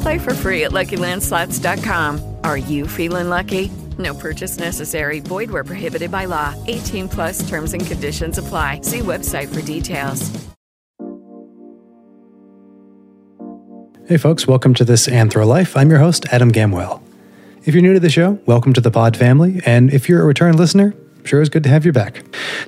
Play for free at LuckyLandSlots.com. Are you feeling lucky? No purchase necessary. Void where prohibited by law. 18 plus terms and conditions apply. See website for details. Hey folks, welcome to this Anthro Life. I'm your host, Adam Gamwell. If you're new to the show, welcome to the pod family. And if you're a return listener, sure is good to have you back.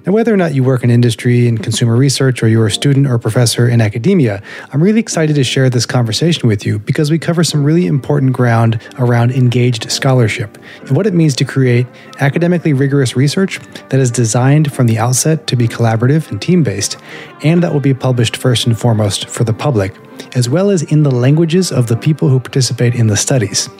Now, whether or not you work in industry and consumer research, or you're a student or professor in academia, I'm really excited to share this conversation with you because we cover some really important ground around engaged scholarship and what it means to create academically rigorous research that is designed from the outset to be collaborative and team-based, and that will be published first and foremost for the public, as well as in the languages of the people who participate in the studies.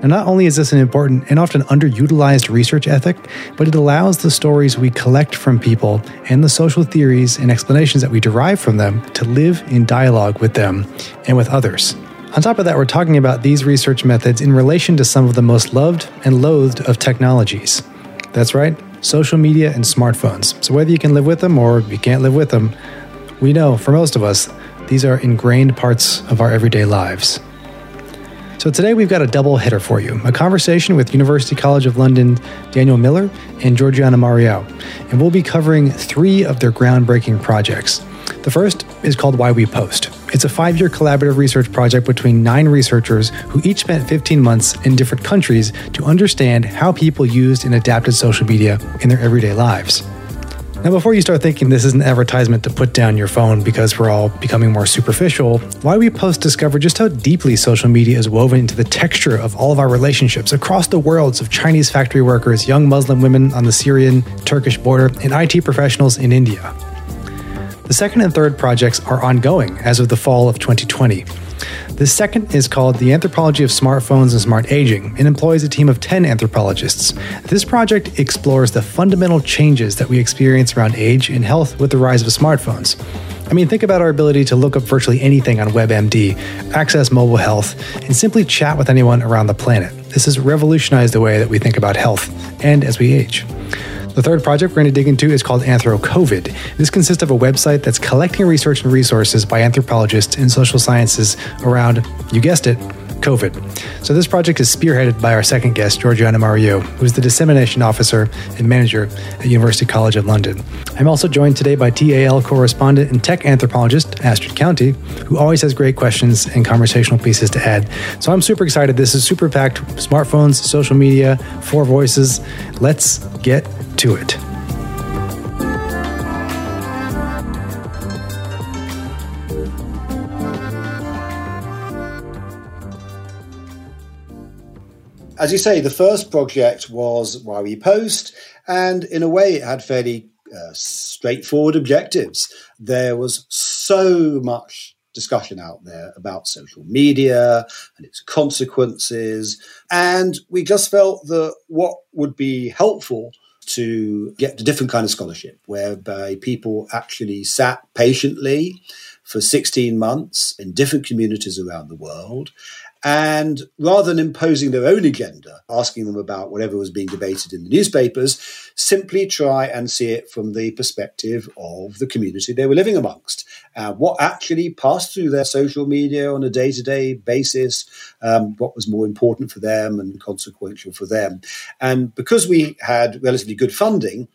And not only is this an important and often underutilized research ethic, but it allows the stories we collect from people and the social theories and explanations that we derive from them to live in dialogue with them and with others. On top of that, we're talking about these research methods in relation to some of the most loved and loathed of technologies. That's right, social media and smartphones. So whether you can live with them or you can't live with them, we know for most of us, these are ingrained parts of our everyday lives. So today we've got a double hitter for you, a conversation with University College of London, Daniel Miller and Georgiana Mario, and we'll be covering three of their groundbreaking projects. The first is called Why We Post. It's a 5-year collaborative research project between 9 researchers who each spent 15 months in different countries to understand how people used and adapted social media in their everyday lives. Now, before you start thinking this is an advertisement to put down your phone because we're all becoming more superficial, Why We Post discovered just how deeply social media is woven into the texture of all of our relationships across the worlds of Chinese factory workers, young Muslim women on the Syrian-Turkish border, and IT professionals in India. The second and third projects are ongoing as of the fall of 2020. The second is called The Anthropology of Smartphones and Smart Aging and employs a team of 10 anthropologists. This project explores the fundamental changes that we experience around age and health with the rise of smartphones. I mean, think about our ability to look up virtually anything on WebMD, access mobile health, and simply chat with anyone around the planet. This has revolutionized the way that we think about health and as we age. The third project we're going to dig into is called AnthroCOVID. This consists of a website that's collecting research and resources by anthropologists in social sciences around, you guessed it, COVID. So this project is spearheaded by our second guest, Georgiana Mario, who's the dissemination officer and manager at University College of London. I'm also joined today by TAL correspondent and tech anthropologist, Astrid County, who always has great questions and conversational pieces to add. So I'm super excited. This is super packed. Smartphones, social media, 4 voices. Let's get to it. As you say, the first project was Why We Post, and in a way it had fairly straightforward objectives. There was so much discussion out there about social media and its consequences, and we just felt that what would be helpful to get a different kind of scholarship whereby people actually sat patiently for 16 months in different communities around the world And rather than imposing their own agenda, asking them about whatever was being debated in the newspapers, simply try and see it from the perspective of the community they were living amongst. What actually passed through their social media on a day-to-day basis, what was more important for them and consequential for them. And because we had relatively good funding,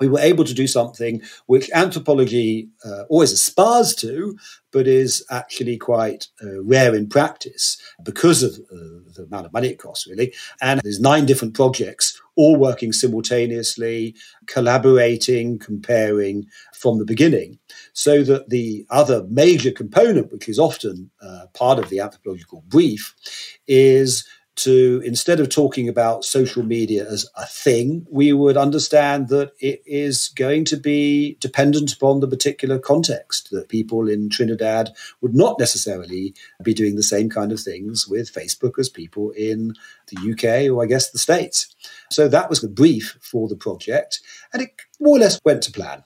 we were able to do something which anthropology always aspires to, but is actually quite rare in practice because of the amount of money it costs, really. And there's 9 different projects, all working simultaneously, collaborating, comparing from the beginning, so that the other major component, which is often part of the anthropological brief, is to, instead of talking about social media as a thing, we would understand that it is going to be dependent upon the particular context, that people in Trinidad would not necessarily be doing the same kind of things with Facebook as people in the UK or, I guess, the States. So that was the brief for the project, and it more or less went to plan.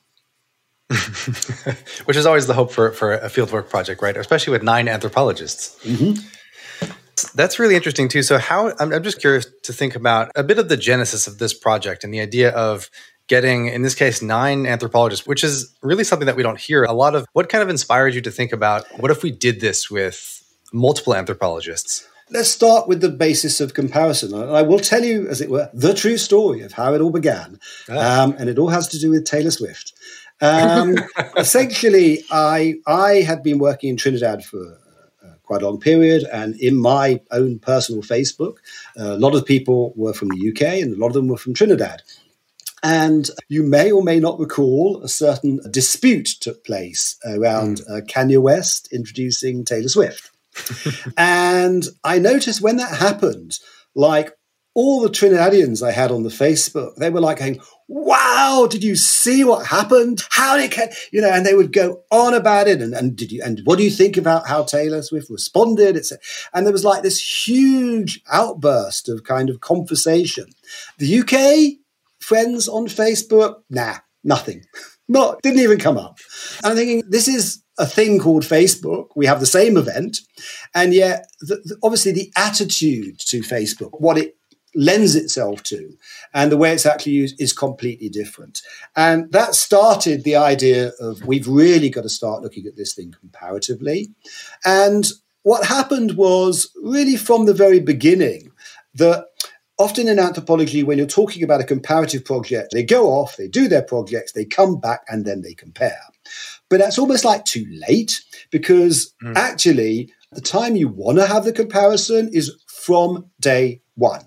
Which is always the hope for a fieldwork project, right? Especially with 9 anthropologists. Mm-hmm. That's really interesting too. So I'm just curious to think about a bit of the genesis of this project and the idea of getting, in this case, 9 anthropologists, which is really something that we don't hear a lot of. What kind of inspired you to think about, what if we did this with multiple anthropologists? Let's start with the basis of comparison. And I will tell you, as it were, the true story of how it all began. And it all has to do with Taylor Swift. Essentially, I had been working in Trinidad for quite a long period. And in my own personal Facebook, a lot of people were from the UK and a lot of them were from Trinidad. And you may or may not recall a certain dispute took place around Kanye West introducing Taylor Swift. And I noticed when that happened, like all the Trinidadians I had on the Facebook, they were like going, wow, did you see what happened? How did you know? And they would go on about it. And did you? And what do you think about how Taylor Swift responded? And there was like this huge outburst of kind of conversation. The UK friends on Facebook, nothing, didn't even come up. And I'm thinking, this is a thing called Facebook. We have the same event, and yet obviously the attitude to Facebook, what it lends itself to and the way it's actually used is completely different. And that started the idea of we've really got to start looking at this thing comparatively. And what happened was really from the very beginning that often in anthropology, when you're talking about a comparative project, they go off, they do their projects, they come back and then they compare. But that's almost like too late because actually the time you want to have the comparison is from day one.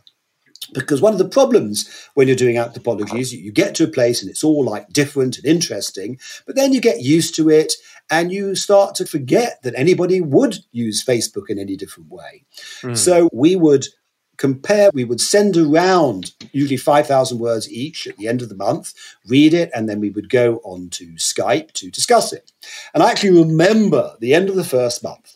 Because one of the problems when you're doing anthropology is you get to a place and it's all like different and interesting, but then you get used to it and you start to forget that anybody would use Facebook in any different way. So we would compare, we would send around usually 5,000 words each at the end of the month, read it, and then we would go on to Skype to discuss it. And I actually remember the end of the first month.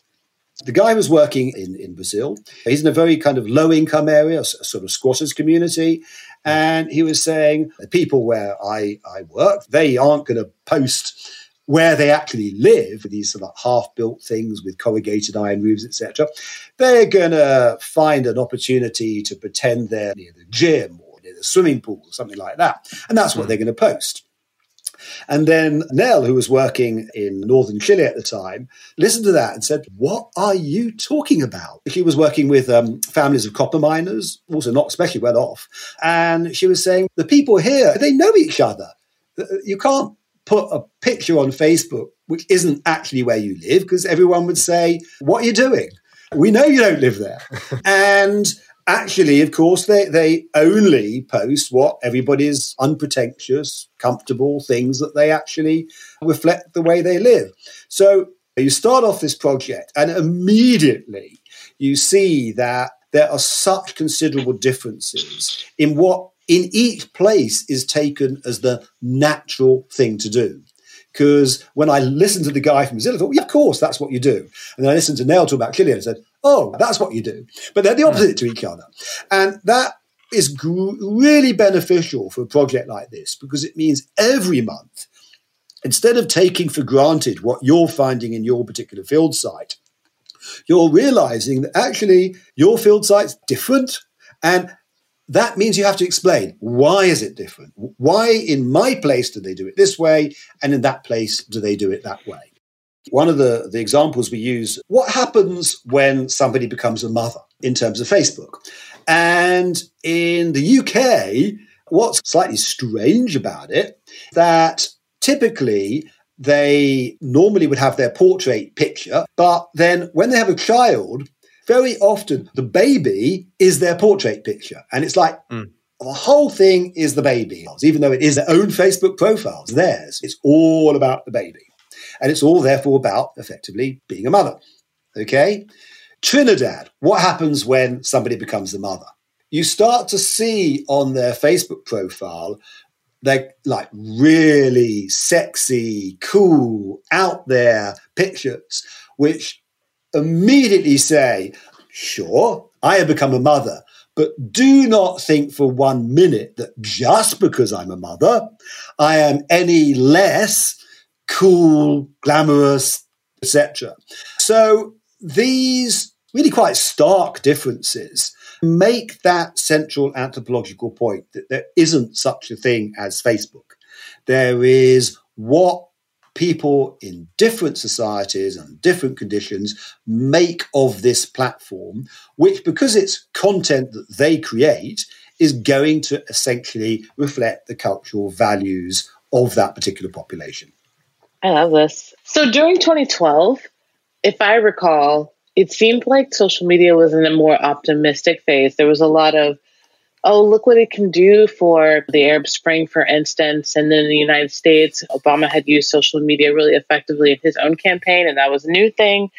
The guy was working in Brazil. He's in a very kind of low-income area, a sort of squatters community. And he was saying, the people where I work, they aren't going to post where they actually live, these sort of half-built things with corrugated iron roofs, etc. They're going to find an opportunity to pretend they're near the gym or near the swimming pool, something like that. And that's what they're going to post. And then Nell, who was working in northern Chile at the time, listened to that and said, what are you talking about? She was working with families of copper miners, also not especially well off. And she was saying, the people here, they know each other. You can't put a picture on Facebook, which isn't actually where you live, because everyone would say, what are you doing? We know you don't live there. And actually, of course, they only post what everybody's unpretentious, comfortable things that they actually reflect the way they live. So you start off this project and immediately you see that there are such considerable differences in what in each place is taken as the natural thing to do. Because when I listened to the guy from Brazil, I thought, yeah, of course, that's what you do. And then I listened to Nell talk about Chile and said, oh, that's what you do. But they're the opposite to each other. And that is really beneficial for a project like this because it means every month, instead of taking for granted what you're finding in your particular field site, you're realizing that actually your field site's different, and that means you have to explain, why is it different? Why in my place do they do it this way, and in that place do they do it that way? One of the examples we use, what happens when somebody becomes a mother in terms of Facebook? And in the UK, what's slightly strange about it, that typically they normally would have their portrait picture, but then when they have a child, very often the baby is their portrait picture. And it's like, the whole thing is the baby, even though it is their own Facebook profiles, theirs. It's all about the baby. And it's all therefore about effectively being a mother. Okay? Trinidad, what happens when somebody becomes a mother? You start to see on their Facebook profile, they're like really sexy, cool, out there pictures, which immediately say, sure, I have become a mother, but do not think for 1 minute that just because I'm a mother, I am any less cool, glamorous, etc. So these really quite stark differences make that central anthropological point that there isn't such a thing as Facebook. There is what people in different societies and different conditions make of this platform, which, because it's content that they create, is going to essentially reflect the cultural values of that particular population. I love this. So during 2012, if I recall, it seemed like social media was in a more optimistic phase. There was a lot of, oh, look what it can do for the Arab Spring, for instance. And then in the United States, Obama had used social media really effectively in his own campaign, and that was a new thing.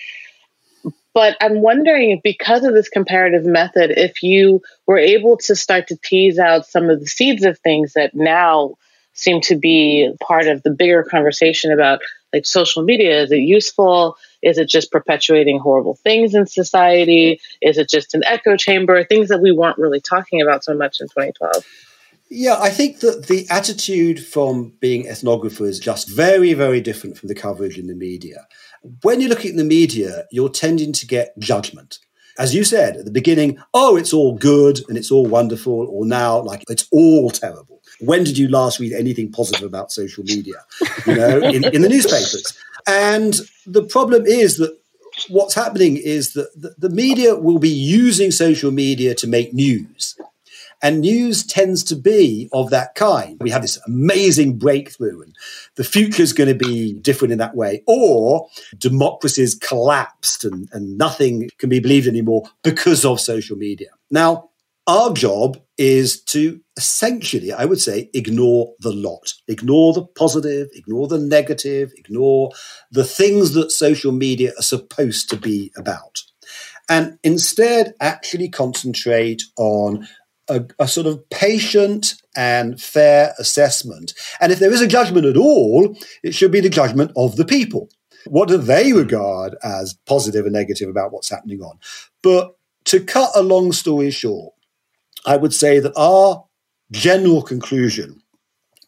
But I'm wondering if, because of this comparative method, if you were able to start to tease out some of the seeds of things that now seem to be part of the bigger conversation about, like, social media. Is it useful? Is it just perpetuating horrible things in society? Is it just an echo chamber? Things that we weren't really talking about so much in 2012. Yeah, I think that the attitude from being ethnographers is just very, very different from the coverage in the media. When you're looking at the media, you're tending to get judgment. As you said at the beginning, oh, it's all good and it's all wonderful, or now, like, it's all terrible. When did you last read anything positive about social media, you know, in the newspapers? And the problem is that what's happening is that the media will be using social media to make news. And news tends to be of that kind. We have this amazing breakthrough and the future is going to be different in that way. Or democracies collapsed and nothing can be believed anymore because of social media. Now, our job is to essentially, I would say, ignore the lot. Ignore the positive, ignore the negative, ignore the things that social media are supposed to be about. And instead, actually concentrate on a sort of patient and fair assessment. And if there is a judgment at all, it should be the judgment of the people. What do they regard as positive and negative about what's happening on? But to cut a long story short, I would say that our general conclusion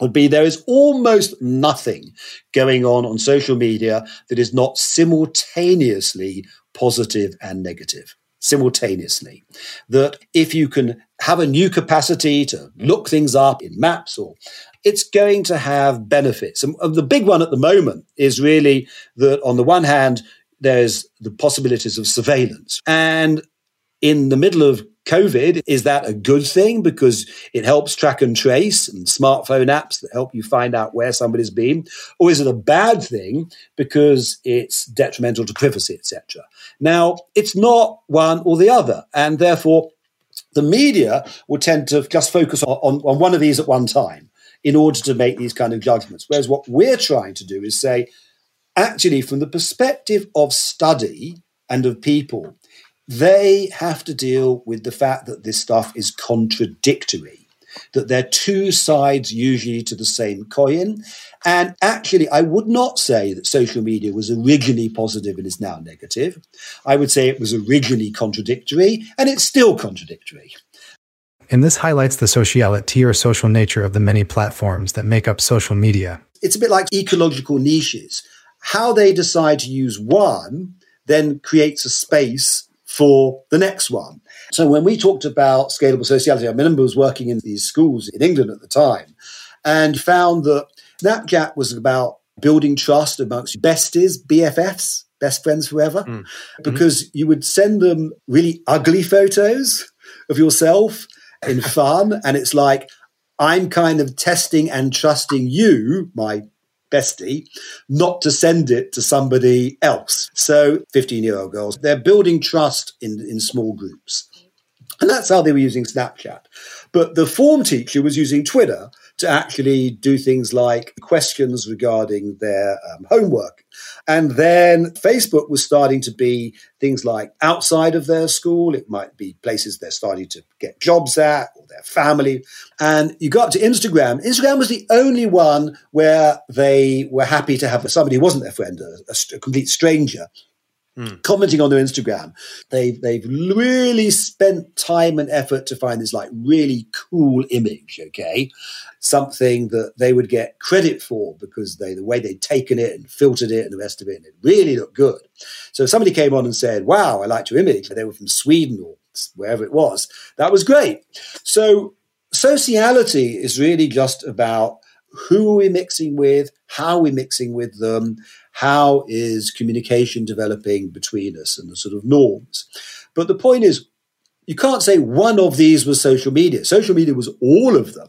would be there is almost nothing going on social media that is not simultaneously positive and negative, simultaneously. That if you can have a new capacity to look things up in maps, or it's going to have benefits. And the big one at the moment is really that on the one hand, there's the possibilities of surveillance. And in the middle of COVID, is that a good thing? Because it helps track and trace and smartphone apps that help you find out where somebody's been. Or is it a bad thing because it's detrimental to privacy, etc.? Now, it's not one or the other. And therefore, the media will tend to just focus on one of these at one time in order to make these kind of judgments. Whereas what we're trying to do is say, actually, from the perspective of study and of people, they have to deal with the fact that this stuff is contradictory, that they're two sides usually to the same coin. And actually, I would not say that social media was originally positive and is now negative. I would say it was originally contradictory, and it's still contradictory. And this highlights the sociality or social nature of the many platforms that make up social media. It's a bit like ecological niches. How they decide to use one then creates a space for the next one. So when we talked about scalable sociality, I remember I was working in these schools in England at the time and found that Snapchat was about building trust amongst besties, BFFs, best friends forever, because you would send them really ugly photos of yourself in fun. And it's like, I'm kind of testing and trusting you, my bestie, not to send it to somebody else. So 15-year-old girls, they're building trust in small groups. And that's how they were using Snapchat. But the form teacher was using Twitter to actually do things like questions regarding their homework. And then Facebook was starting to be things like outside of their school. It might be places they're starting to get jobs at or their family. And you got to Instagram. Instagram was the only one where they were happy to have somebody who wasn't their friend, a complete stranger, commenting on their Instagram. They've really spent time and effort to find this like really cool image, okay? Something that they would get credit for because the way they'd taken it and filtered it and the rest of it, and it really looked good. So if somebody came on and said, wow, I liked your image, they were from Sweden or wherever it was, that was great. So sociality is really just about who are we mixing with, how are we mixing with them, how is communication developing between us and the sort of norms. But the point is, you can't say one of these was social media. Social media was all of them.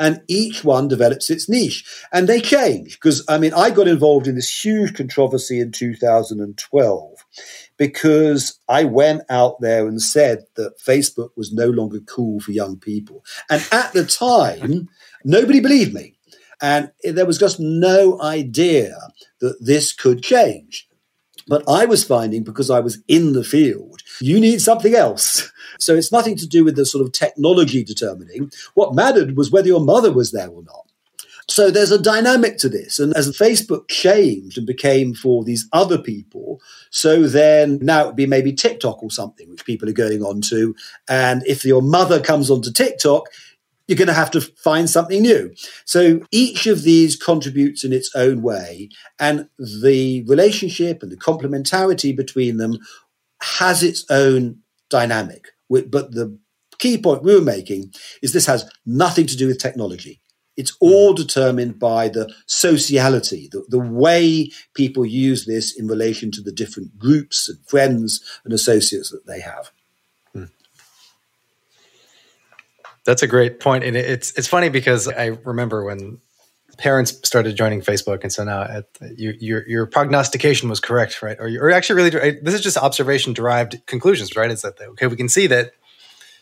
And each one develops its niche. And they change because, I got involved in this huge controversy in 2012 because I went out there and said that Facebook was no longer cool for young people. And at the time, nobody believed me. And there was just no idea that this could change. But I was finding, because I was in the field, you need something else. So it's nothing to do with the sort of technology determining. What mattered was whether your mother was there or not. So there's a dynamic to this. And as Facebook changed and became for these other people, so then now it would be maybe TikTok or something, which people are going on to. And if your mother comes onto TikTok, you're going to have to find something new. So each of these contributes in its own way. And the relationship and the complementarity between them has its own dynamic. But the key point we were making is this has nothing to do with technology. It's all determined by the sociality, the way people use this in relation to the different groups and friends and associates that they have. That's a great point. And it's funny because I remember when parents started joining Facebook. And so now your prognostication was correct, right? Or you're actually really, this is just observation derived conclusions, right? It's that, okay, we can see that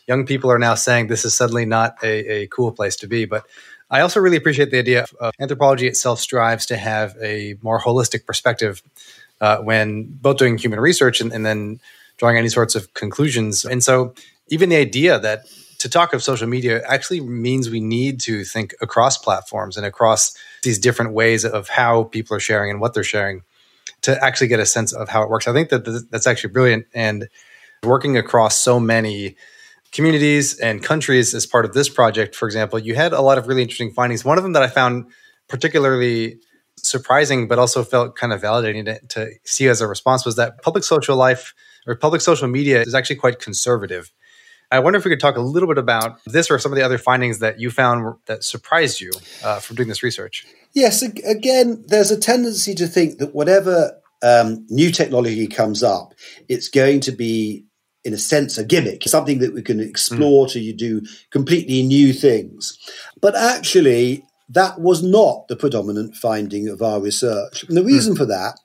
young people are now saying this is suddenly not a cool place to be. But I also really appreciate the idea of anthropology itself strives to have a more holistic perspective when both doing human research and then drawing any sorts of conclusions. And so even the idea that to talk of social media actually means we need to think across platforms and across these different ways of how people are sharing and what they're sharing to actually get a sense of how it works. I think that that's actually brilliant. And working across so many communities and countries as part of this project, for example, you had a lot of really interesting findings. One of them that I found particularly surprising, but also felt kind of validating to see as a response was that public social life or public social media is actually quite conservative. I wonder if we could talk a little bit about this or some of the other findings that you found that surprised you from doing this research. Yes, again, there's a tendency to think that whatever new technology comes up, it's going to be, in a sense, a gimmick, something that we can explore till you do completely new things. But actually, that was not the predominant finding of our research. And the reason for that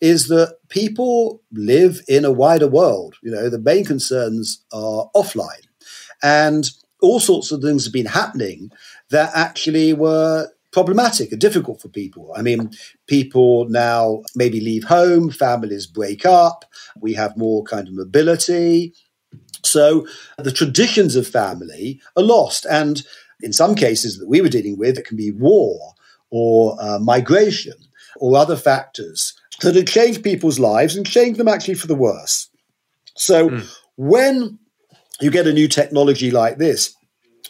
is that people live in a wider world. You know, the main concerns are offline. And all sorts of things have been happening that actually were problematic and difficult for people. I mean, people now maybe leave home, families break up, we have more kind of mobility. So the traditions of family are lost. And in some cases that we were dealing with, it can be war or migration or other factors that have changed people's lives and changed them actually for the worse. So when you get a new technology like this,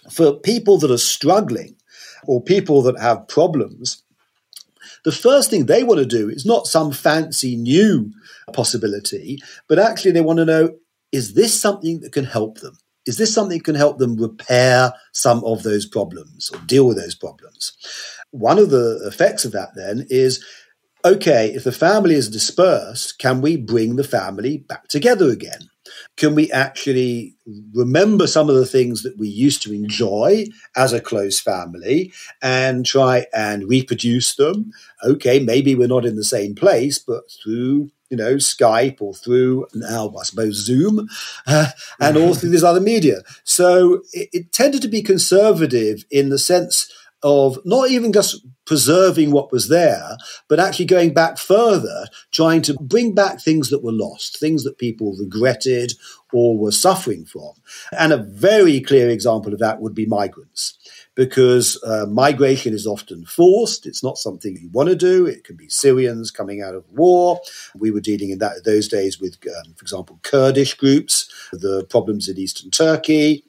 for people that are struggling or people that have problems, the first thing they want to do is not some fancy new possibility, but actually they want to know, is this something that can help them? Is this something that can help them repair some of those problems or deal with those problems? One of the effects of that then is, okay, if the family is dispersed, can we bring the family back together again? Can we actually remember some of the things that we used to enjoy as a close family and try and reproduce them? Okay, maybe we're not in the same place, but through, you know, Skype or through now, I suppose, Zoom and all through this other media. So it tended to be conservative in the sense of not even just preserving what was there, but actually going back further, trying to bring back things that were lost, things that people regretted or were suffering from. And a very clear example of that would be migrants, because migration is often forced. It's not something you want to do. It can be Syrians coming out of war. We were dealing in that those days with, for example, Kurdish groups, the problems in eastern Turkey.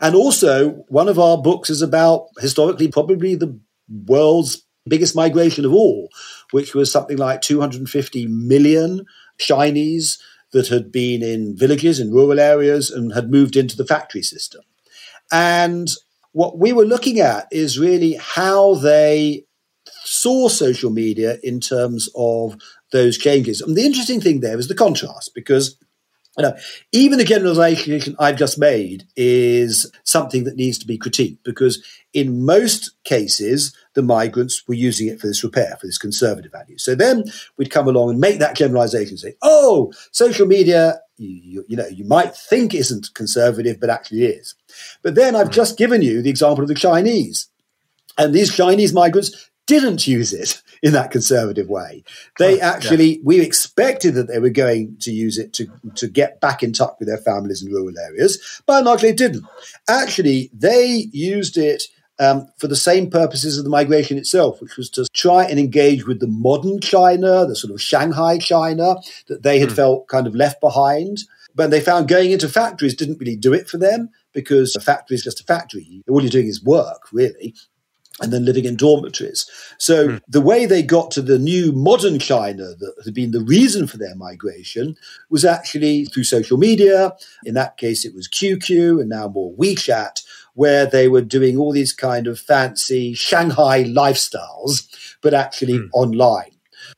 And also, one of our books is about, historically, probably the world's biggest migration of all, which was something like 250 million Chinese that had been in villages, in rural areas, and had moved into the factory system. And what we were looking at is really how they saw social media in terms of those changes. And the interesting thing there is the contrast, because even the generalization I've just made is something that needs to be critiqued, because in most cases, the migrants were using it for this repair, for this conservative value. So then we'd come along and make that generalization, say, oh, social media, you know, you might think isn't conservative, but actually is. But then I've just given you the example of the Chinese, and these Chinese migrants didn't use it in that conservative way. They we expected that they were going to use it to get back in touch with their families in rural areas. By and large, they didn't. Actually, they used it for the same purposes of the migration itself, which was to try and engage with the modern China, the sort of Shanghai China that they had felt kind of left behind. But they found going into factories didn't really do it for them, because a factory is just a factory. All you're doing is work, really, and then living in dormitories. So the way they got to the new modern China that had been the reason for their migration was actually through social media. In that case, it was QQ and now more WeChat, where they were doing all these kind of fancy Shanghai lifestyles, but actually online.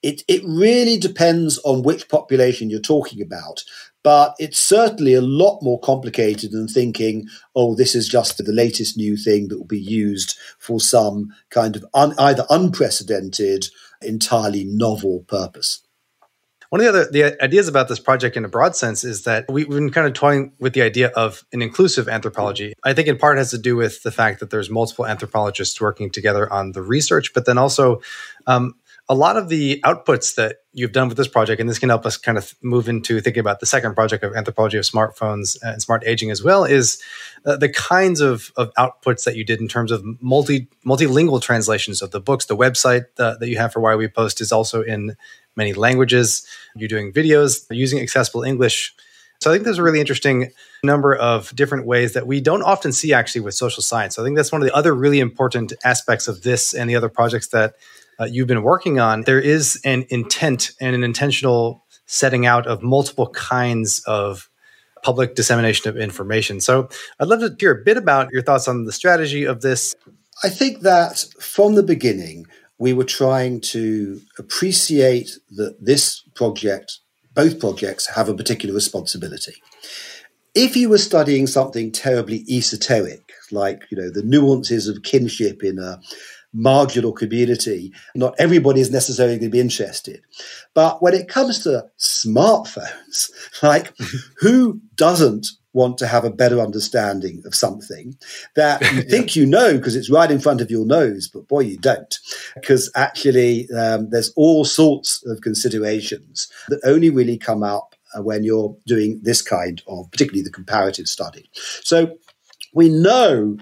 It really depends on which population you're talking about. But it's certainly a lot more complicated than thinking, oh, this is just the latest new thing that will be used for some kind of either unprecedented, entirely novel purpose. One of the ideas about this project in a broad sense is that we've been kind of toying with the idea of an inclusive anthropology. I think in part has to do with the fact that there's multiple anthropologists working together on the research, but then also a lot of the outputs that you've done with this project, and this can help us kind of move into thinking about the second project of Anthropology of Smartphones and Smart Aging as well, is the kinds of outputs that you did in terms of multilingual translations of the books. The website that you have for Why We Post is also in many languages. You're doing videos using accessible English. So I think there's a really interesting number of different ways that we don't often see actually with social science. So I think that's one of the other really important aspects of this and the other projects that you've been working on. There is an intent and an intentional setting out of multiple kinds of public dissemination of information. So I'd love to hear a bit about your thoughts on the strategy of this. I think that from the beginning, we were trying to appreciate that this project, both projects, have a particular responsibility. If you were studying something terribly esoteric, like, you know, the nuances of kinship in a marginal community, not everybody is necessarily going to be interested. But when it comes to smartphones, like, who doesn't want to have a better understanding of something that you think you know because it's right in front of your nose, but boy, you don't, because actually there's all sorts of considerations that only really come up when you're doing this kind of, particularly the comparative study. So we know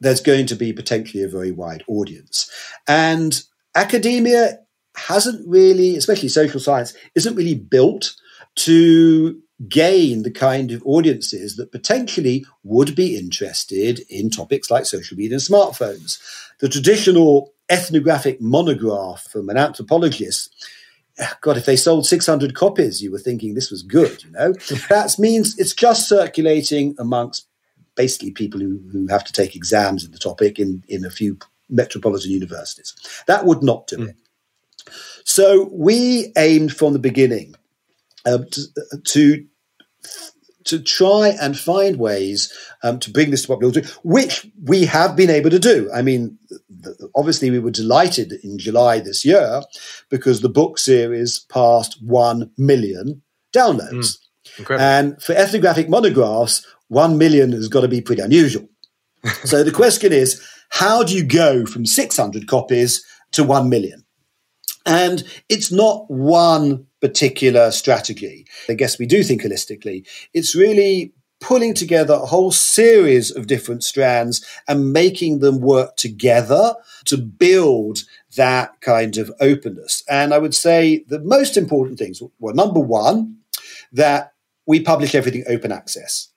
there's going to be potentially a very wide audience. And academia hasn't really, especially social science, isn't really built to gain the kind of audiences that potentially would be interested in topics like social media and smartphones. The traditional ethnographic monograph from an anthropologist, God, if they sold 600 copies, you were thinking this was good, you know? That means it's just circulating amongst basically people who have to take exams in the topic in a few metropolitan universities. That would not do it. So we aimed from the beginning to try and find ways to bring this to popularity, which we have been able to do. I mean, obviously we were delighted in July this year because the book series passed 1 million downloads. And for ethnographic monographs, 1 million has got to be pretty unusual. So the question is, how do you go from 600 copies to 1 million? And it's not one particular strategy. I guess we do think holistically. It's really pulling together a whole series of different strands and making them work together to build that kind of openness. And I would say the most important things were, number one, that we publish everything open access.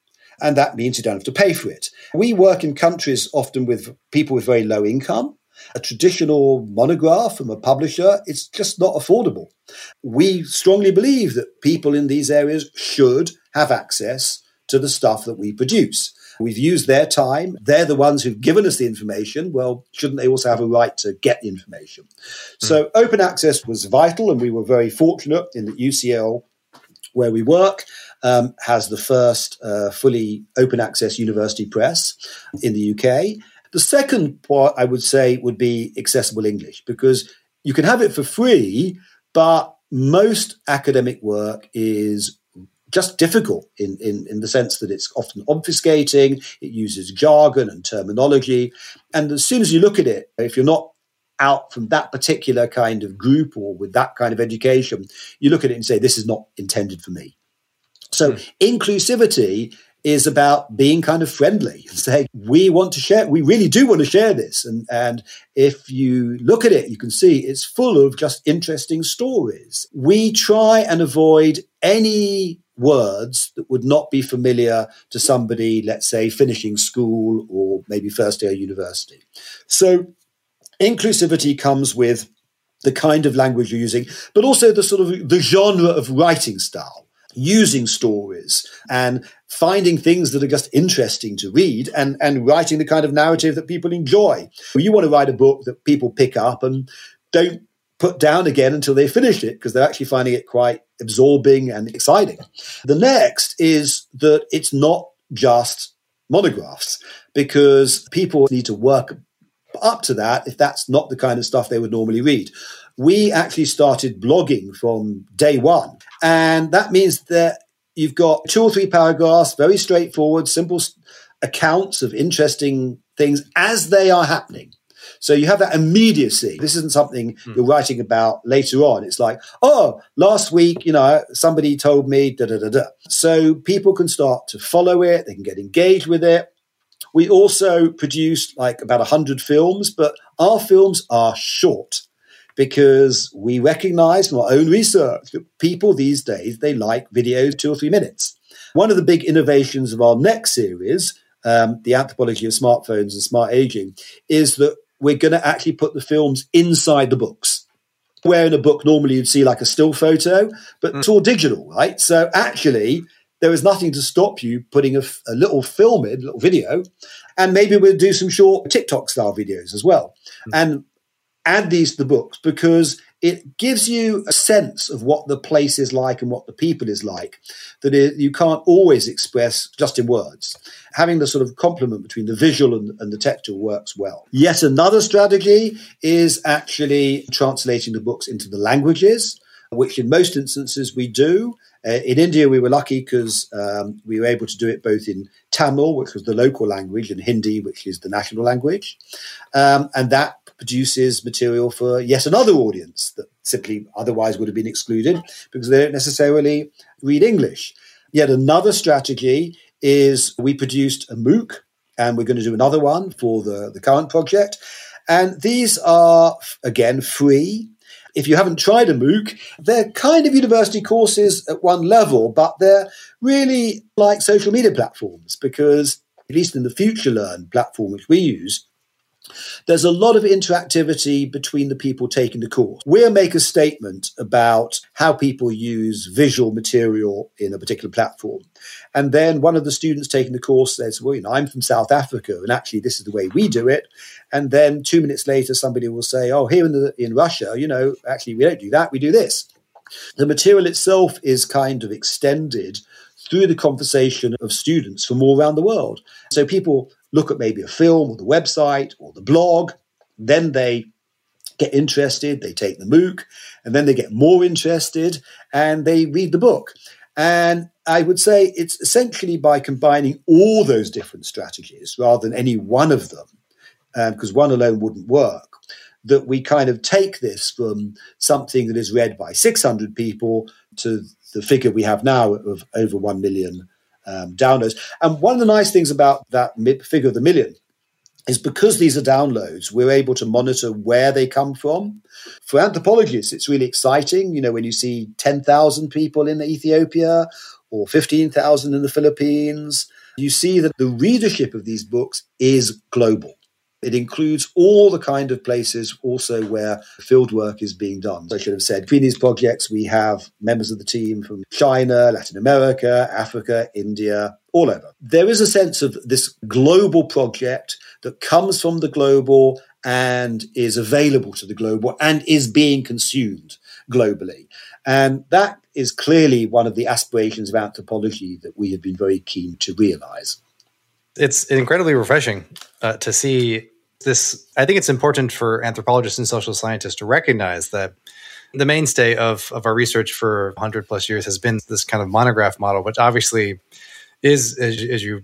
And that means you don't have to pay for it. We work in countries often with people with very low income. A traditional monograph from a publisher, it's just not affordable. We strongly believe that people in these areas should have access to the stuff that we produce. We've used their time. They're the ones who've given us the information. Well, shouldn't they also have a right to get the information? So open access was vital, and we were very fortunate in that UCL, where we work, has the first fully open access university press in the UK. The second part, I would say, would be accessible English, because you can have it for free, but most academic work is just difficult in the sense that it's often obfuscating, it uses jargon and terminology. And as soon as you look at it, if you're not out from that particular kind of group or with that kind of education, you look at it and say, this is not intended for me. So inclusivity is about being kind of friendly and saying, we want to share, we really do want to share this. And if you look at it, you can see it's full of just interesting stories. We try and avoid any words that would not be familiar to somebody, let's say, finishing school or maybe first year university. So inclusivity comes with the kind of language you're using, but also the sort of the genre of writing style. Using stories and finding things that are just interesting to read and writing the kind of narrative that people enjoy. You want to write a book that people pick up and don't put down again until they finish it because they're actually finding it quite absorbing and exciting. The next is that it's not just monographs because people need to work up to that if that's not the kind of stuff they would normally read. We actually started blogging from day one. And that means that you've got 2 or 3 paragraphs, very straightforward, simple accounts of interesting things as they are happening. So you have that immediacy. This isn't something you're writing about later on. It's like, oh, last week, you know, somebody told me da-da-da-da. So people can start to follow it. They can get engaged with it. We also produced like about 100 films, but our films are short. Because we recognize from our own research that people these days, they like videos 2 or 3 minutes. One of the big innovations of our next series, The Anthropology of Smartphones and Smart Aging, is that we're going to actually put the films inside the books. Where in a book, normally you'd see like a still photo, but it's all digital, right? So actually, there is nothing to stop you putting a little film in, a little video, and maybe we'll do some short TikTok-style videos as well. And add these to the books because it gives you a sense of what the place is like and what the people is like that you can't always express just in words. Having the sort of complement between the visual and the textual works well. Yet another strategy is actually translating the books into the languages, which in most instances we do. In India, we were lucky because we were able to do it both in Tamil, which was the local language, and Hindi, which is the national language. And that produces material for yet another audience that simply otherwise would have been excluded because they don't necessarily read English. Yet another strategy is we produced a MOOC, and we're going to do another one for the current project. And these are, again, free. If you haven't tried a MOOC, they're kind of university courses at one level, but they're really like social media platforms because, at least in the FutureLearn platform which we use, there's a lot of interactivity between the people taking the course. We'll make a statement about how people use visual material in a particular platform. And then one of the students taking the course says, well, you know, I'm from South Africa, and actually this is the way we do it. And then 2 minutes later, somebody will say, oh, here in Russia, you know, actually we don't do that, we do this. The material itself is kind of extended through the conversation of students from all around the world. So people look at maybe a film or the website or the blog, then they get interested, they take the MOOC, and then they get more interested and they read the book. And I would say it's essentially by combining all those different strategies rather than any one of them, because one alone wouldn't work, that we kind of take this from something that is read by 600 people to the figure we have now of over 1 million downloads. And one of the nice things about that figure of the million is because these are downloads, we're able to monitor where they come from. For anthropologists, it's really exciting, you know, when you see 10,000 people in Ethiopia or 15,000 in the Philippines, you see that the readership of these books is global. It includes all the kind of places also where field work is being done. I should have said, between these projects, we have members of the team from China, Latin America, Africa, India, all over. There is a sense of this global project that comes from the global and is available to the global and is being consumed globally. And that is clearly one of the aspirations of anthropology that we have been very keen to realize. It's incredibly refreshing to see this. I think it's important for anthropologists and social scientists to recognize that the mainstay of our research for 100 plus years has been this kind of monograph model, which obviously is, as you...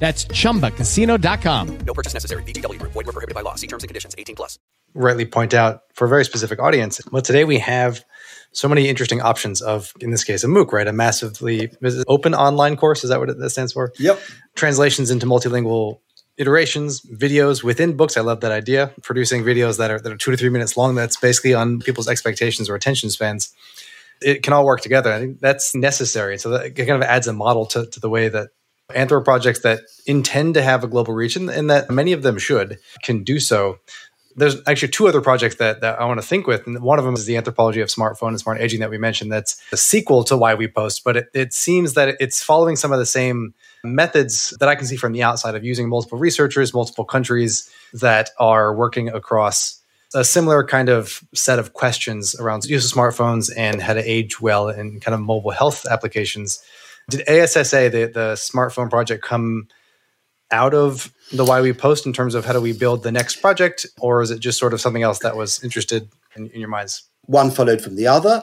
That's ChumbaCasino.com. No purchase necessary. VGW Group. Void where prohibited by law. See terms and conditions. 18+. Rightly point out for a very specific audience. Well, today we have so many interesting options of, in this case, a MOOC, right? A massively open online course. Is that what that stands for? Yep. Translations into multilingual iterations, videos within books. I love that idea. Producing videos that are 2 to 3 minutes long. That's basically on people's expectations or attention spans. It can all work together. I think that's necessary. So that kind of adds a model to the way that anthro projects that intend to have a global reach, and that many of them should, can do so There's actually two other projects that I want to think with. And one of them is the Anthropology of Smartphone and Smart Aging that we mentioned. That's the sequel to Why We Post, but it seems that it's following some of the same methods that I can see from the outside of using multiple researchers, multiple countries that are working across a similar kind of set of questions around use of smartphones and how to age well and kind of mobile health applications. Did ASSA, the smartphone project, come out of the Why We Post in terms of how do we build the next project? Or is it just sort of something else that was interested in your minds? One followed from the other.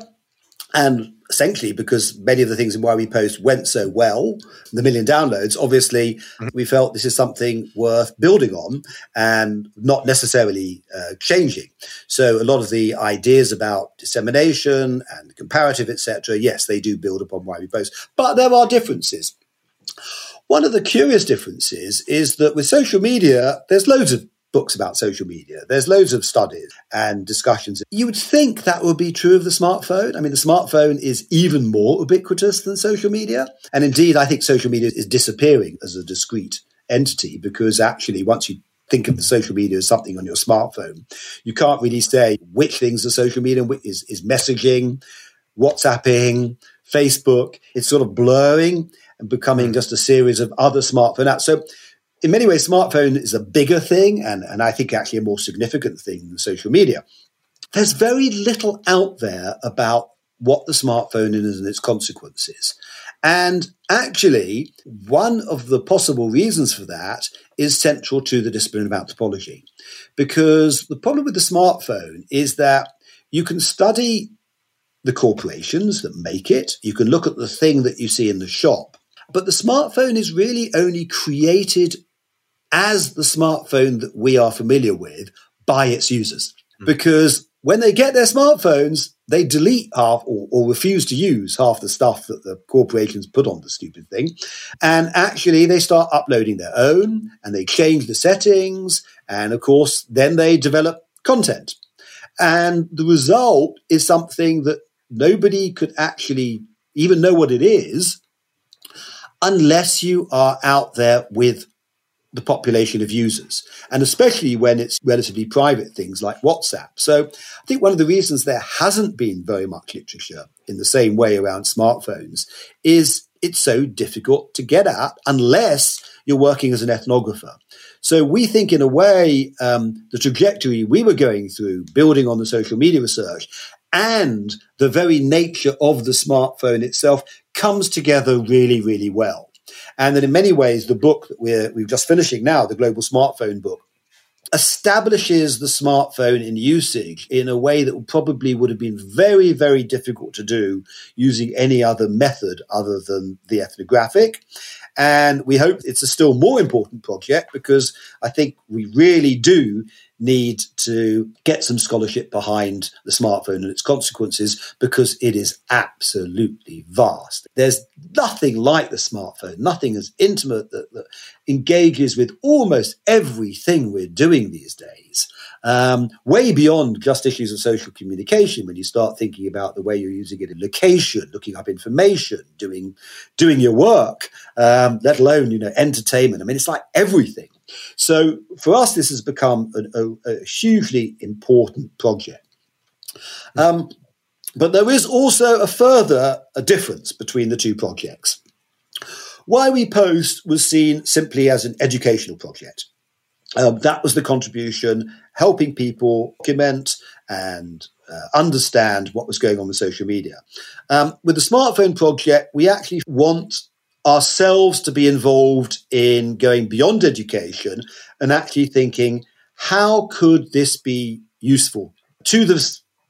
And essentially, because many of the things in Why We Post went so well, the million downloads, obviously, we felt this is something worth building on and not necessarily changing. So a lot of the ideas about dissemination and comparative, etc., yes, they do build upon Why We Post, but there are differences. One of the curious differences is that with social media, there's loads of books about social media. There's loads of studies and discussions. You would think that would be true of the smartphone. I mean, the smartphone is even more ubiquitous than social media. And indeed, I think social media is disappearing as a discrete entity because actually once you think of the social media as something on your smartphone, you can't really say which things are social media, which is messaging, WhatsApping, Facebook. It's sort of blurring and becoming just a series of other smartphone apps. So in many ways, smartphone is a bigger thing and I think actually a more significant thing than social media. There's very little out there about what the smartphone is and its consequences. And actually, one of the possible reasons for that is central to the discipline of anthropology. Because the problem with the smartphone is that you can study the corporations that make it. You can look at the thing that you see in the shop. But the smartphone is really only created as the smartphone that we are familiar with by its users. Because when they get their smartphones, they delete half or refuse to use half the stuff that the corporations put on the stupid thing. And actually, they start uploading their own and they change the settings. And of course, then they develop content. And the result is something that nobody could actually even know what it is unless you are out there with the population of users, and especially when it's relatively private things like WhatsApp. So I think one of the reasons there hasn't been very much literature in the same way around smartphones is it's so difficult to get at unless you're working as an ethnographer. So we think in a way the trajectory we were going through, building on the social media research and the very nature of the smartphone itself comes together really, really well. And then in many ways, the book that we're just finishing now, the Global Smartphone book, establishes the smartphone in usage in a way that probably would have been very, very difficult to do using any other method other than the ethnographic. And we hope it's a still more important project because I think we really do need to get some scholarship behind the smartphone and its consequences because it is absolutely vast. There's nothing like the smartphone, nothing as intimate that engages with almost everything we're doing these days, way beyond just issues of social communication when you start thinking about the way you're using it in location, looking up information, doing your work, let alone, entertainment. I mean, it's like everything. So for us, this has become a hugely important project. But there is also a further difference between the two projects. Why We Post was seen simply as an educational project. That was the contribution, helping people document and understand what was going on with social media. With the smartphone project, we actually want ourselves to be involved in going beyond education and actually thinking, how could this be useful to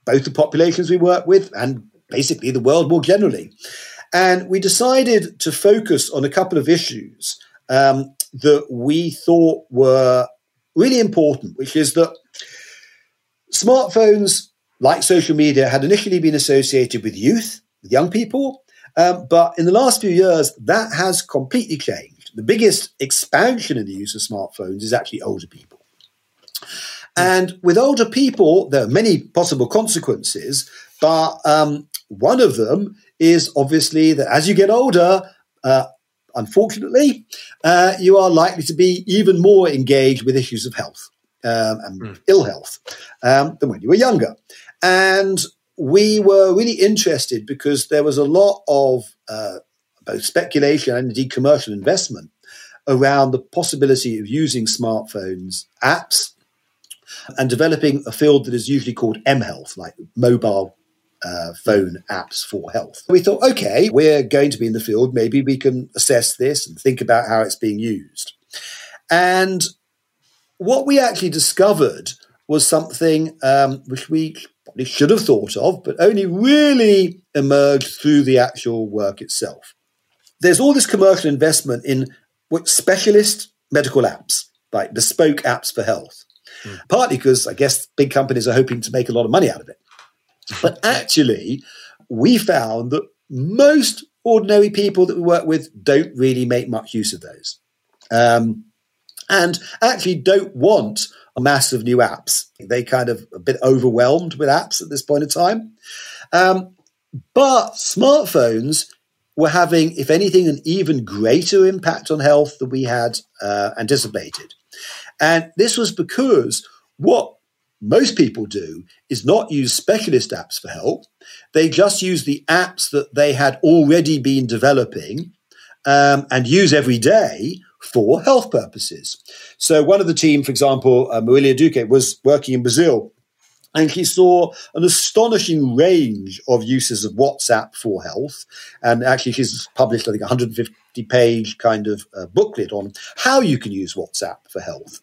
both the populations we work with and basically the world more generally? And we decided to focus on a couple of issues that we thought were really important, which is that smartphones, like social media, had initially been associated with youth, with young people. But in the last few years, that has completely changed. The biggest expansion in the use of smartphones is actually older people. And with older people, there are many possible consequences, but one of them is obviously that as you get older, unfortunately, you are likely to be even more engaged with issues of health. and ill health than when you were younger. And we were really interested because there was a lot of both speculation and indeed commercial investment around the possibility of using smartphones apps and developing a field that is usually called mHealth, like mobile phone apps for health. We thought, okay, we're going to be in the field. Maybe we can assess this and think about how it's being used. And what we actually discovered was something which we probably should have thought of, but only really emerged through the actual work itself. There's all this commercial investment in specialist medical apps, like bespoke apps for health, partly because I guess big companies are hoping to make a lot of money out of it. But actually, we found that most ordinary people that we work with don't really make much use of those. And actually don't want a mass of new apps. They kind of a bit overwhelmed with apps at this point in time. But smartphones were having, if anything, an even greater impact on health than we had anticipated. And this was because what most people do is not use specialist apps for help. They just use the apps that they had already been developing and use every day for health purposes. So one of the team, for example, Marilia Duque, was working in Brazil, and she saw an astonishing range of uses of WhatsApp for health. And actually, she's published, I think, a 150-page kind of booklet on how you can use WhatsApp for health.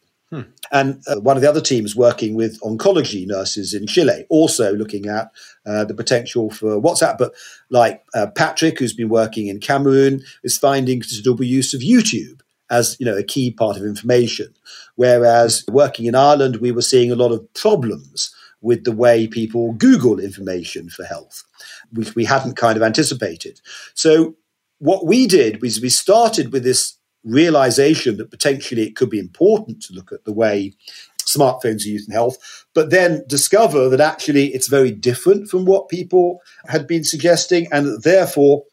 And one of the other teams working with oncology nurses in Chile, also looking at the potential for WhatsApp. But like Patrick, who's been working in Cameroon, is finding considerable use of YouTube as, you know, a key part of information. Whereas working in Ireland, we were seeing a lot of problems with the way people Google information for health, which we hadn't kind of anticipated. So what we did was we started with this realization that potentially it could be important to look at the way smartphones are used in health, but then discover that actually it's very different from what people had been suggesting, and that therefore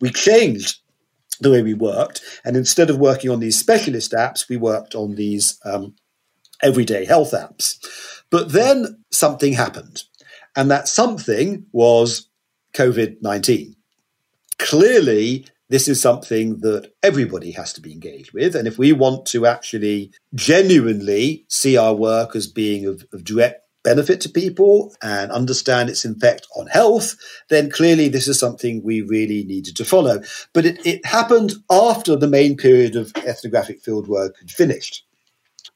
we changed the way we worked. And instead of working on these specialist apps, we worked on these everyday health apps. But then something happened, and that something was COVID-19. Clearly, this is something that everybody has to be engaged with. And if we want to actually genuinely see our work as being of direct benefit to people and understand its effect on health, then clearly this is something we really needed to follow. But it happened after the main period of ethnographic fieldwork had finished.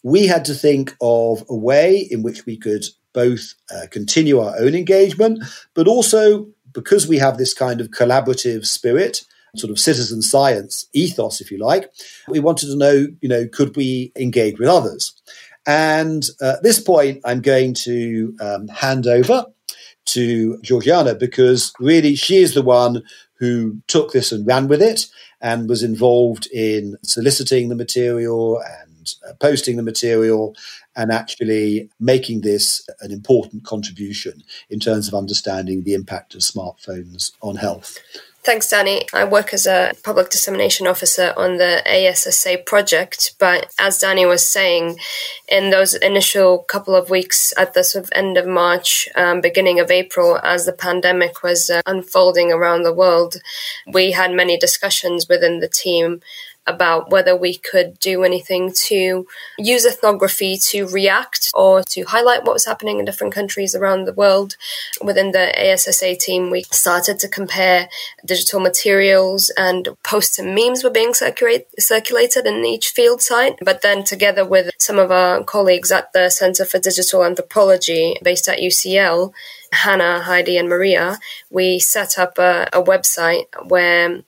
We had to think of a way in which we could both continue our own engagement, but also because we have this kind of collaborative spirit, sort of citizen science ethos, if you like, we wanted to know, could we engage with others? And at this point, I'm going to hand over to Georgiana, because really she is the one who took this and ran with it and was involved in soliciting the material and posting the material and actually making this an important contribution in terms of understanding the impact of smartphones on health. Thanks, Danny. I work as a public dissemination officer on the ASSA project, but as Danny was saying, in those initial couple of weeks at the sort of end of March, beginning of April, as the pandemic was unfolding around the world, we had many discussions within the team about whether we could do anything to use ethnography to react or to highlight what was happening in different countries around the world. Within the ASSA team, we started to compare digital materials, and posts and memes were being circulated in each field site. But then together with some of our colleagues at the Center for Digital Anthropology based at UCL, Hannah, Heidi and Maria, we set up a website where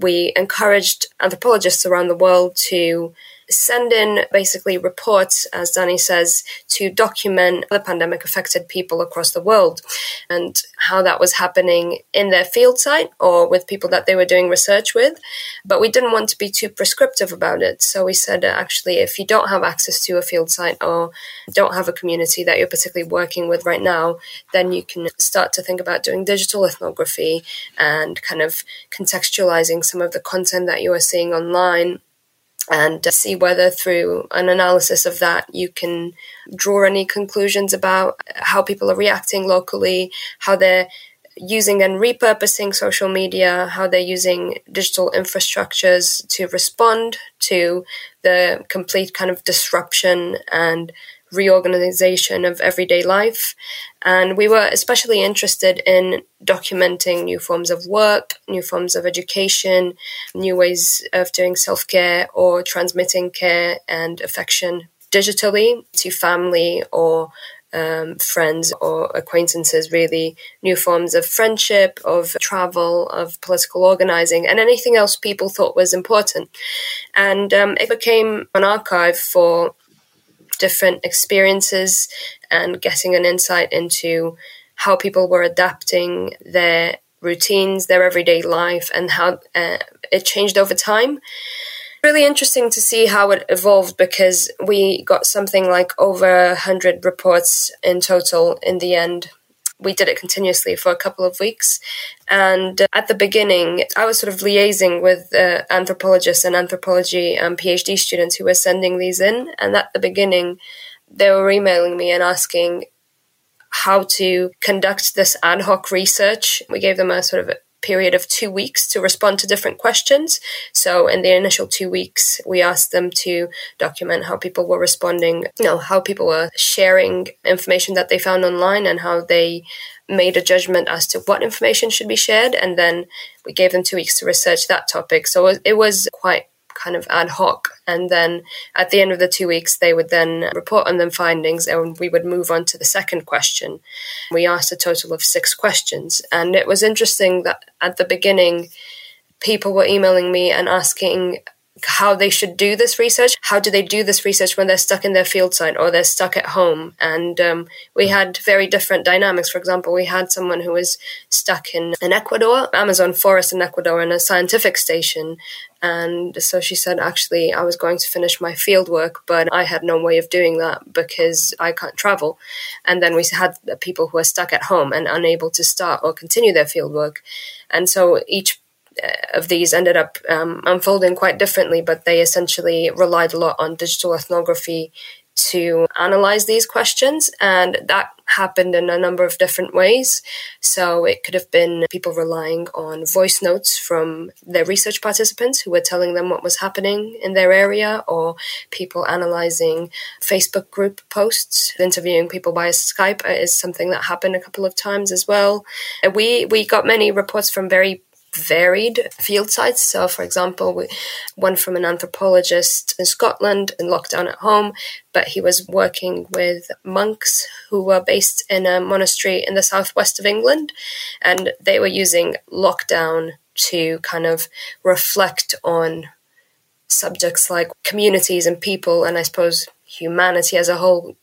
we encouraged anthropologists around the world to send in basically reports, as Danny says, to document how the pandemic affected people across the world and how that was happening in their field site or with people that they were doing research with. But we didn't want to be too prescriptive about it. So we said, actually, if you don't have access to a field site or don't have a community that you're particularly working with right now, then you can start to think about doing digital ethnography and kind of contextualizing some of the content that you are seeing online and see whether through an analysis of that you can draw any conclusions about how people are reacting locally, how they're using and repurposing social media, how they're using digital infrastructures to respond to the complete kind of disruption and reorganization of everyday life. And we were especially interested in documenting new forms of work, new forms of education, new ways of doing self-care or transmitting care and affection digitally to family or friends or acquaintances, really, new forms of friendship, of travel, of political organizing, and anything else people thought was important. And it became an archive for different experiences and getting an insight into how people were adapting their routines, their everyday life, and how it changed over time. Really interesting to see how it evolved, because we got something like over 100 reports in total in the end. We did it continuously for a couple of weeks. And at the beginning, I was sort of liaising with anthropologists and anthropology and PhD students who were sending these in. And at the beginning, they were emailing me and asking how to conduct this ad hoc research. We gave them a sort of period of 2 weeks to respond to different questions. So in the initial 2 weeks, we asked them to document how people were responding, you know, how people were sharing information that they found online and how they made a judgment as to what information should be shared. And then we gave them 2 weeks to research that topic. So it was quite kind of ad hoc. And then at the end of the 2 weeks, they would then report on their findings and we would move on to the second question. We asked a total of 6 questions. And it was interesting that at the beginning, people were emailing me and asking how they should do this research. How do they do this research when they're stuck in their field site or they're stuck at home? And we had very different dynamics. For example, we had someone who was stuck in Ecuador, Amazon forest in Ecuador, in a scientific station. And so she said, actually, I was going to finish my field work, but I had no way of doing that because I can't travel. And then we had people who are stuck at home and unable to start or continue their field work. And so each of these ended up unfolding quite differently, but they essentially relied a lot on digital ethnography to analyze these questions. And that happened in a number of different ways. So it could have been people relying on voice notes from their research participants who were telling them what was happening in their area, or people analyzing Facebook group posts. Interviewing people via Skype is something that happened a couple of times as well. We got many reports from very varied field sites. So, for example, one from an anthropologist in Scotland in lockdown at home, but he was working with monks who were based in a monastery in the southwest of England, and they were using lockdown to kind of reflect on subjects like communities and people, and I suppose humanity as a whole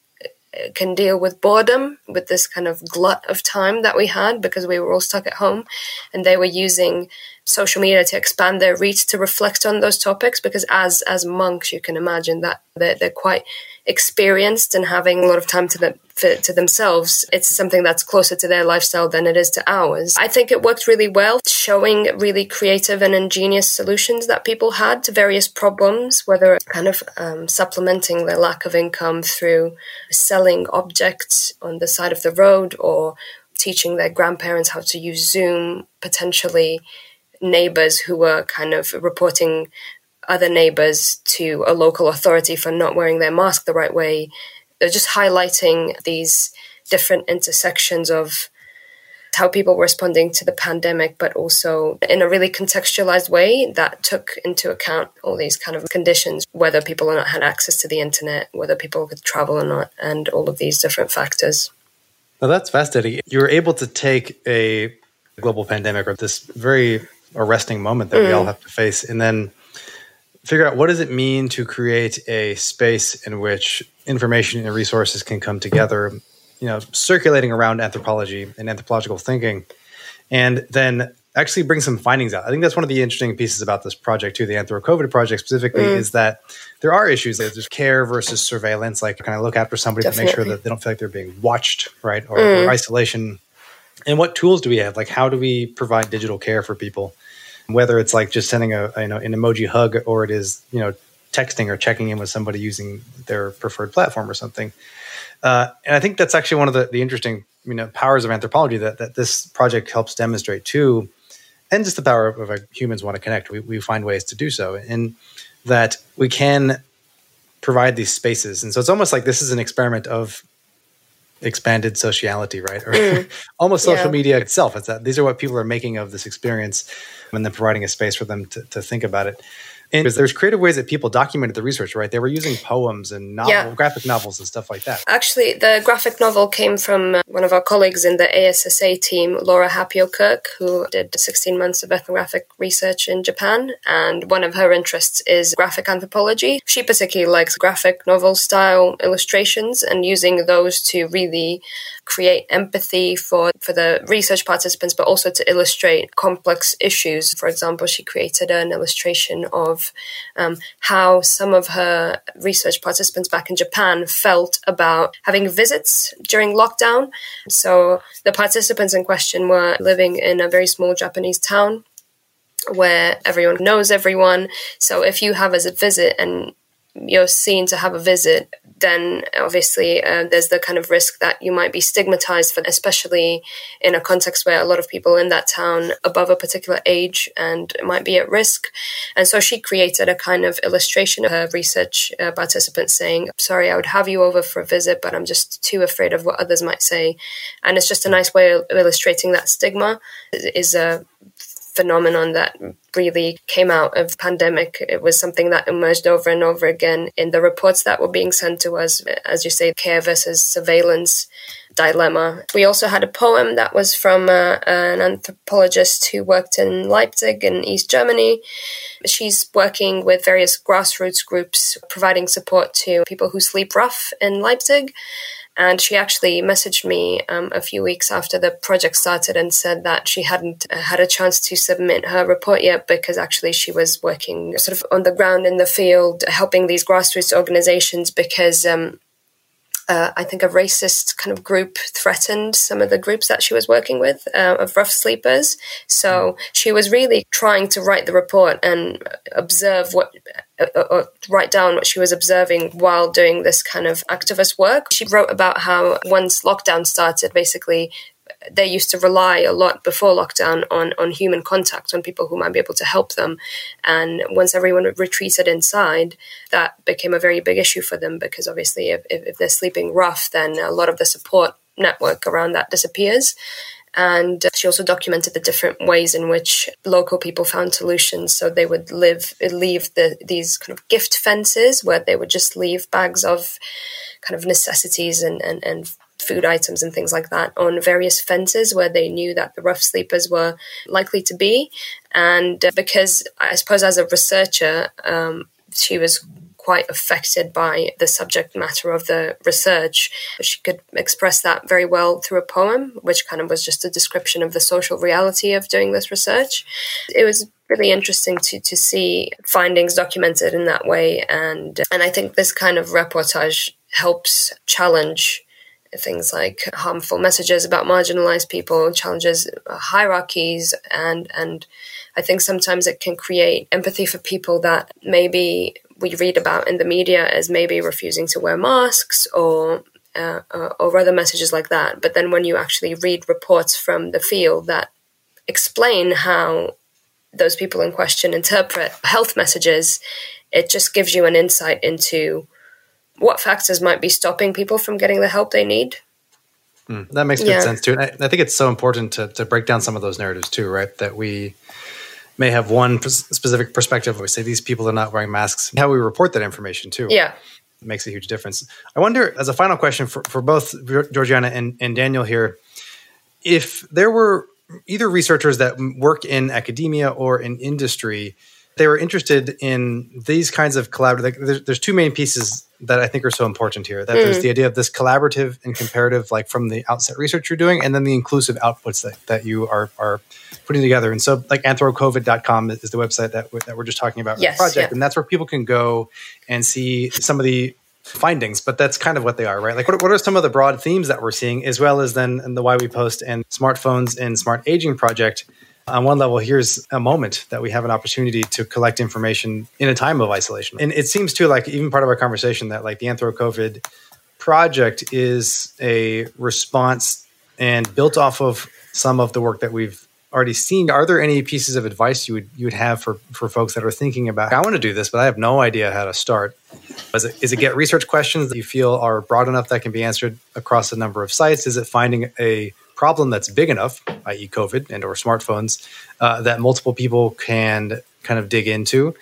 can deal with boredom, with this kind of glut of time that we had because we were all stuck at home. And they were using social media to expand their reach to reflect on those topics, because as monks, you can imagine that they're quite experienced and having a lot of time to themselves. It's something that's closer to their lifestyle than it is to ours. I think it worked really well, showing really creative and ingenious solutions that people had to various problems, whether kind of supplementing their lack of income through selling objects on the side of the road, or teaching their grandparents how to use Zoom, potentially neighbors who were kind of reporting other neighbors to a local authority for not wearing their mask the right way. They're just highlighting these different intersections of how people were responding to the pandemic, but also in a really contextualized way that took into account all these kind of conditions, whether people or not had access to the internet, whether people could travel or not, and all of these different factors. Well, that's fascinating. You were able to take a global pandemic, or this very arresting moment that we all have to face, and then figure out what does it mean to create a space in which information and resources can come together, you know, circulating around anthropology and anthropological thinking, and then actually bring some findings out. I think that's one of the interesting pieces about this project too, the AnthroCOVID project specifically, is that there are issues. Like there's care versus surveillance, like can I look after somebody to make sure that they don't feel like they're being watched, right? Or isolation. And what tools do we have? Like, how do we provide digital care for people? Whether it's like just sending an emoji hug, or it is, you know, texting or checking in with somebody using their preferred platform or something. And I think that's actually one of the interesting, powers of anthropology that this project helps demonstrate too, and just the power of humans want to connect. We find ways to do so, and that we can provide these spaces. And so it's almost like this is an experiment of expanded sociality, right? Or almost social media itself. It's that these are what people are making of this experience, and then providing a space for them to think about it. And because there's creative ways that people documented the research, right? They were using poems and graphic novels and stuff like that. Actually, the graphic novel came from one of our colleagues in the ASSA team, Laura Hapio-Kirk, who did 16 months of ethnographic research in Japan. And one of her interests is graphic anthropology. She particularly likes graphic novel style illustrations and using those to really create empathy for the research participants, but also to illustrate complex issues. For example, she created an illustration of how some of her research participants back in Japan felt about having visits during lockdown. So the participants in question were living in a very small Japanese town where everyone knows everyone. So if you have as a visit and you're seen to have a visit, then obviously there's the kind of risk that you might be stigmatized for, especially in a context where a lot of people in that town above a particular age and might be at risk. And so she created a kind of illustration of her research participants saying, sorry, I would have you over for a visit, but I'm just too afraid of what others might say. And it's just a nice way of illustrating that stigma. It is a phenomenon that really came out of the pandemic. It was something that emerged over and over again in the reports that were being sent to us, as you say, care versus surveillance dilemma. We also had a poem that was from an anthropologist who worked in Leipzig in East Germany. She's working with various grassroots groups, providing support to people who sleep rough in Leipzig. And she actually messaged me a few weeks after the project started and said that she hadn't had a chance to submit her report yet because actually she was working sort of on the ground in the field, helping these grassroots organizations because I think a racist kind of group threatened some of the groups that she was working with of rough sleepers. So she was really trying to write the report and observe what or write down what she was observing while doing this kind of activist work. She wrote about how once lockdown started, basically, they used to rely a lot before lockdown on human contact, on people who might be able to help them. And once everyone retreated inside, that became a very big issue for them because obviously if they're sleeping rough, then a lot of the support network around that disappears. And she also documented the different ways in which local people found solutions. So they would leave these kind of gift fences where they would just leave bags of kind of necessities and food items and things like that on various fences where they knew that the rough sleepers were likely to be. And because I suppose as a researcher, she was quite affected by the subject matter of the research. She could express that very well through a poem, which kind of was just a description of the social reality of doing this research. It was really interesting to see findings documented in that way. And I think this kind of reportage helps challenge things like harmful messages about marginalized people, challenges hierarchies, and I think sometimes it can create empathy for people that maybe we read about in the media as maybe refusing to wear masks or other messages like that. But then when you actually read reports from the field that explain how those people in question interpret health messages, it just gives you an insight into what factors might be stopping people from getting the help they need. That makes good sense too. And I think it's so important to break down some of those narratives too, right? That we may have one specific perspective. We say these people are not wearing masks. How we report that information too. Yeah. It makes a huge difference. I wonder, as a final question for both Georgiana and Daniel here, if there were either researchers that work in academia or in industry, they were interested in these kinds of collaborative. There's two main pieces that I think are so important here. That there's the idea of this collaborative and comparative, like from the outset research you're doing, and then the inclusive outputs that you are putting together. And so like AnthroCOVID.com is the website that we're just talking about for the project. Yeah. And that's where people can go and see some of the findings, but that's kind of what they are, right? Like what are some of the broad themes that we're seeing, as well as then in the Why We Post and Smartphones and Smart Aging project On one level, here's a moment that we have an opportunity to collect information in a time of isolation. And it seems too, like even part of our conversation, that like the AnthroCOVID project is a response and built off of some of the work that we've already seen. Are there any pieces of advice you would have for folks that are thinking about, I want to do this, but I have no idea how to start? Is it get research questions that you feel are broad enough that can be answered across a number of sites? Is it finding a problem that's big enough, i.e. COVID and or smartphones, that multiple people can kind of dig into?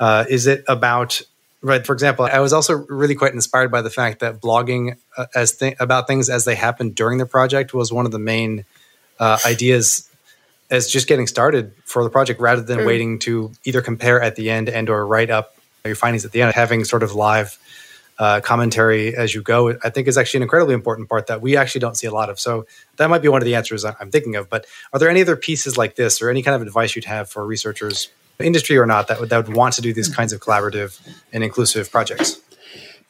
Is it about, right, for example, I was also really quite inspired by the fact that blogging about things as they happened during the project was one of the main ideas as just getting started for the project, rather than waiting to either compare at the end and or write up your findings at the end. Having sort of live commentary as you go, I think, is actually an incredibly important part that we actually don't see a lot of. So that might be one of the answers I'm thinking of. But are there any other pieces like this or any kind of advice you'd have for researchers, industry or not, that would want to do these kinds of collaborative and inclusive projects?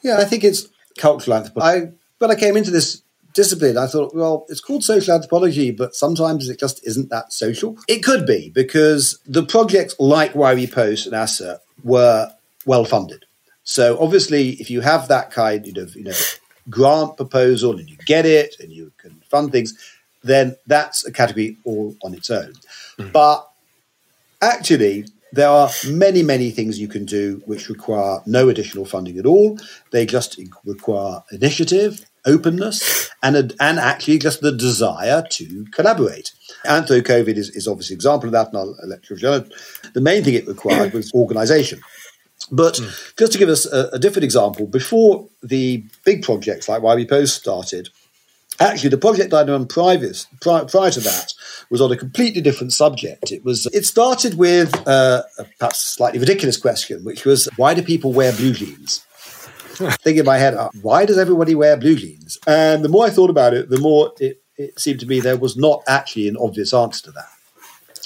Yeah, I think it's cultural anthropology. When I came into this discipline, I thought, well, it's called social anthropology, but sometimes it just isn't that social. It could be, because the projects like Why We Post and ASA were well-funded. So obviously, if you have that kind of grant proposal and you get it and you can fund things, then that's a category all on its own. Mm-hmm. But actually, there are many, many things you can do which require no additional funding at all. They just require initiative, openness, and actually just the desire to collaborate. AnthroCOVID is obviously an example of that. In our lecture, the main thing it required was organisation. But just to give us a different example, before the big projects like Why We Post started, actually the project I'd done prior to that was on a completely different subject. It started with perhaps a slightly ridiculous question, which was, why do people wear blue jeans? Thinking in my head, why does everybody wear blue jeans? And the more I thought about it, the more it seemed to me there was not actually an obvious answer to that.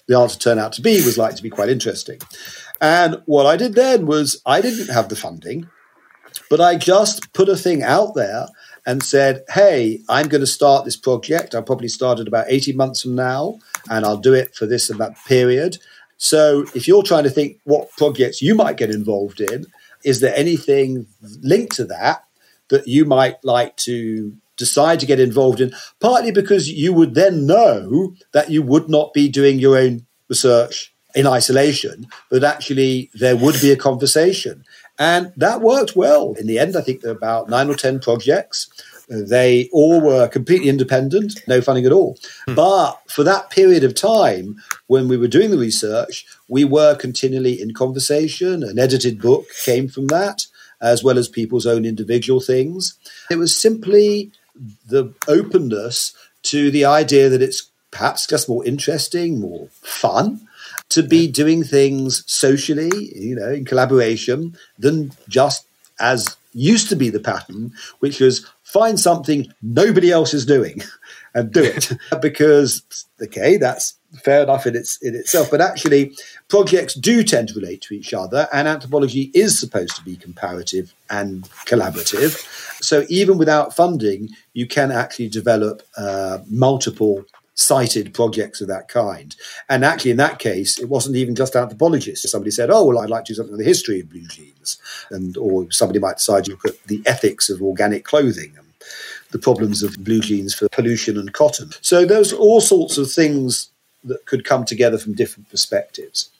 The answer turned out to be was likely to be quite interesting. And what I did then was, I didn't have the funding, but I just put a thing out there and said, hey, I'm going to start this project. I'll probably start it about 18 months from now, and I'll do it for this and that period. So if you're trying to think what projects you might get involved in, is there anything linked to that that you might like to decide to get involved in? Partly because you would then know that you would not be doing your own research in isolation, but actually there would be a conversation. And that worked well. In the end, I think there were about 9 or 10 projects. They all were completely independent, no funding at all. But for that period of time, when we were doing the research, we were continually in conversation. An edited book came from that, as well as people's own individual things. It was simply the openness to the idea that it's perhaps just more interesting, more fun, to be doing things socially, in collaboration, than just as used to be the pattern, which was find something nobody else is doing and do it. Because, okay, that's fair enough in itself. But actually, projects do tend to relate to each other, and anthropology is supposed to be comparative and collaborative. So even without funding, you can actually develop multiple cited projects of that kind. And actually, in that case, it wasn't even just anthropologists. Somebody said, oh, well, I'd like to do something on the history of blue jeans. Or somebody might decide to look at the ethics of organic clothing and the problems of blue jeans for pollution and cotton. So there's all sorts of things that could come together from different perspectives.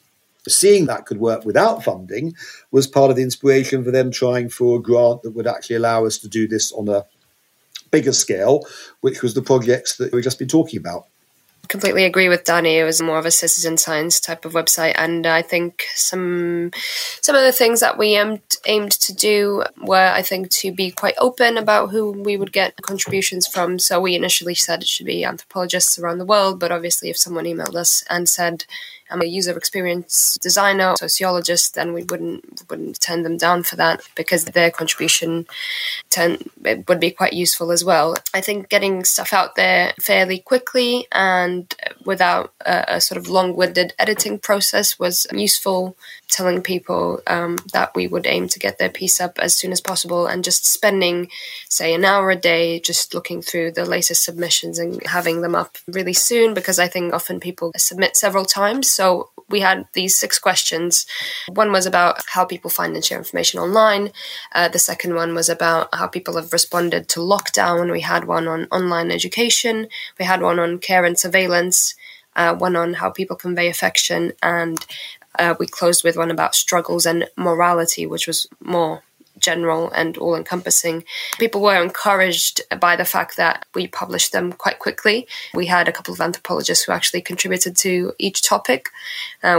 Seeing that could work without funding was part of the inspiration for them trying for a grant that would actually allow us to do this on a bigger scale, which was the projects that we've just been talking about. Completely agree with Danny. It was more of a citizen science type of website, and I think some of the things that we aimed to do were, I think, to be quite open about who we would get contributions from. So we initially said it should be anthropologists around the world, but obviously if someone emailed us and said, I'm a user experience designer, sociologist, and we wouldn't turn them down for that because their contribution would be quite useful as well. I think getting stuff out there fairly quickly and without a sort of long-winded editing process was useful, telling people that we would aim to get their piece up as soon as possible and just spending, say, an hour a day just looking through the latest submissions and having them up really soon, because I think often people submit several times. So we had these 6 questions. One was about how people find and share information online. The second one was about how people have responded to lockdown. We had one on online education. We had one on care and surveillance, one on how people convey affection, and we closed with one about struggles and morality, which was more general and all-encompassing. People were encouraged by the fact that we published them quite quickly. We had a couple of anthropologists who actually contributed to each topic,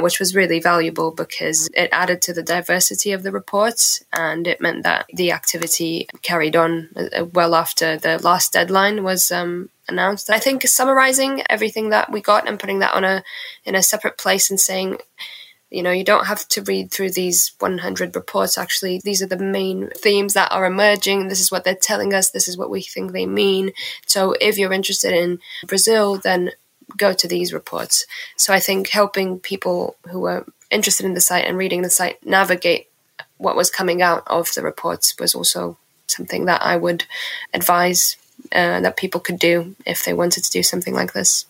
which was really valuable because it added to the diversity of the reports, and it meant that the activity carried on well after the last deadline was announced. I think summarizing everything that we got and putting that on in a separate place and saying, you know, you don't have to read through these 100 reports. Actually, these are the main themes that are emerging. This is what they're telling us. This is what we think they mean. So if you're interested in Brazil, then go to these reports. So I think helping people who are interested in the site and reading the site navigate what was coming out of the reports was also something that I would advise that people could do if they wanted to do something like this.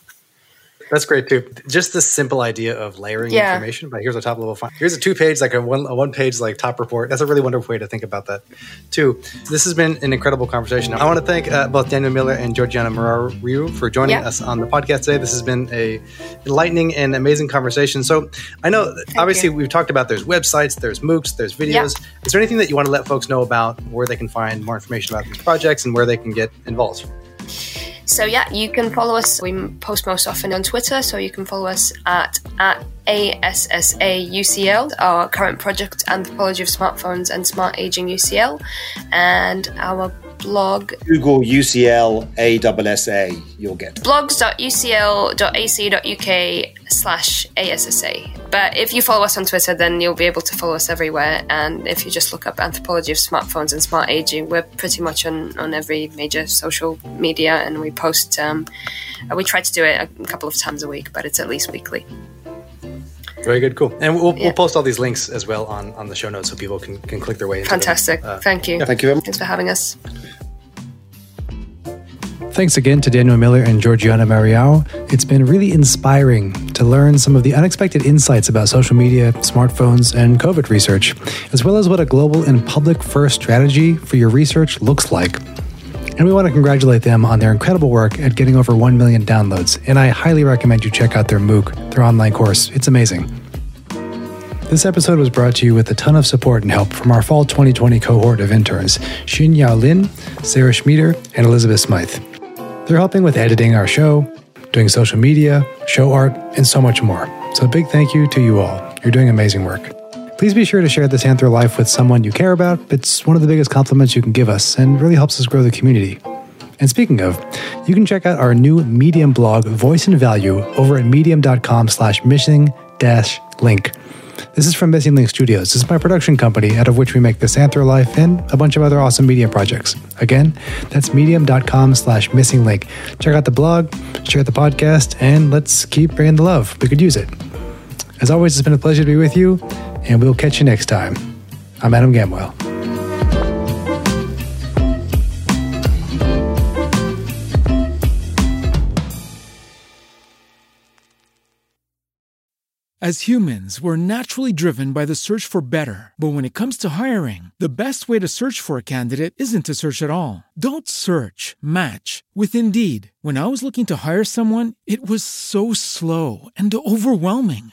That's great too. Just this simple idea of layering information. But here's a top level. Here's a 2-page, like a one page, like top report. That's a really wonderful way to think about that too. This has been an incredible conversation. I want to thank both Daniel Miller and Georgiana Mario for joining us on the podcast today. This has been a enlightening and amazing conversation. So I know we've talked about there's websites, there's MOOCs, there's videos. Yeah. Is there anything that you want to let folks know about where they can find more information about these projects and where they can get involved? So you can follow us. We post most often on Twitter, so you can follow us at ASSAUCL, our current project, Anthropology of Smartphones and Smart Aging UCL, and our blog. Google UCL ASSA, you'll get blogs.ucl.ac.uk/ASSA. But if you follow us on Twitter, then you'll be able to follow us everywhere. And if you just look up Anthropology of Smartphones and Smart Aging, we're pretty much on every major social media, and we post, we try to do it a couple of times a week, but it's at least weekly. Very good, cool. And we'll post all these links as well on the show notes so people can click their way into Fantastic. Them. Thank you. Yeah. Thank you very much. Thanks for having us. Thanks again to Daniel Miller and Georgiana Mario. It's been really inspiring to learn some of the unexpected insights about social media, smartphones, and COVID research, as well as what a global and public-first strategy for your research looks like. And we want to congratulate them on their incredible work at getting over 1 million downloads. And I highly recommend you check out their MOOC, their online course. It's amazing. This episode was brought to you with a ton of support and help from our fall 2020 cohort of interns, Xin Yao Lin, Sarah Schmieder, and Elizabeth Smythe. They're helping with editing our show, doing social media, show art, and so much more. So a big thank you to you all. You're doing amazing work. Please be sure to share this Anthro Life with someone you care about. It's one of the biggest compliments you can give us and really helps us grow the community. And speaking of, you can check out our new Medium blog, Voice and Value, over at medium.com/missing-link. This is from Missing Link Studios. This is my production company out of which we make this Anthro Life and a bunch of other awesome media projects. Again, that's medium.com/missing-link. Check out the blog, share the podcast, and let's keep bringing the love. We could use it. As always, it's been a pleasure to be with you. And we'll catch you next time. I'm Adam Gamwell. As humans, we're naturally driven by the search for better. But when it comes to hiring, the best way to search for a candidate isn't to search at all. Don't search, match with Indeed. When I was looking to hire someone, it was so slow and overwhelming.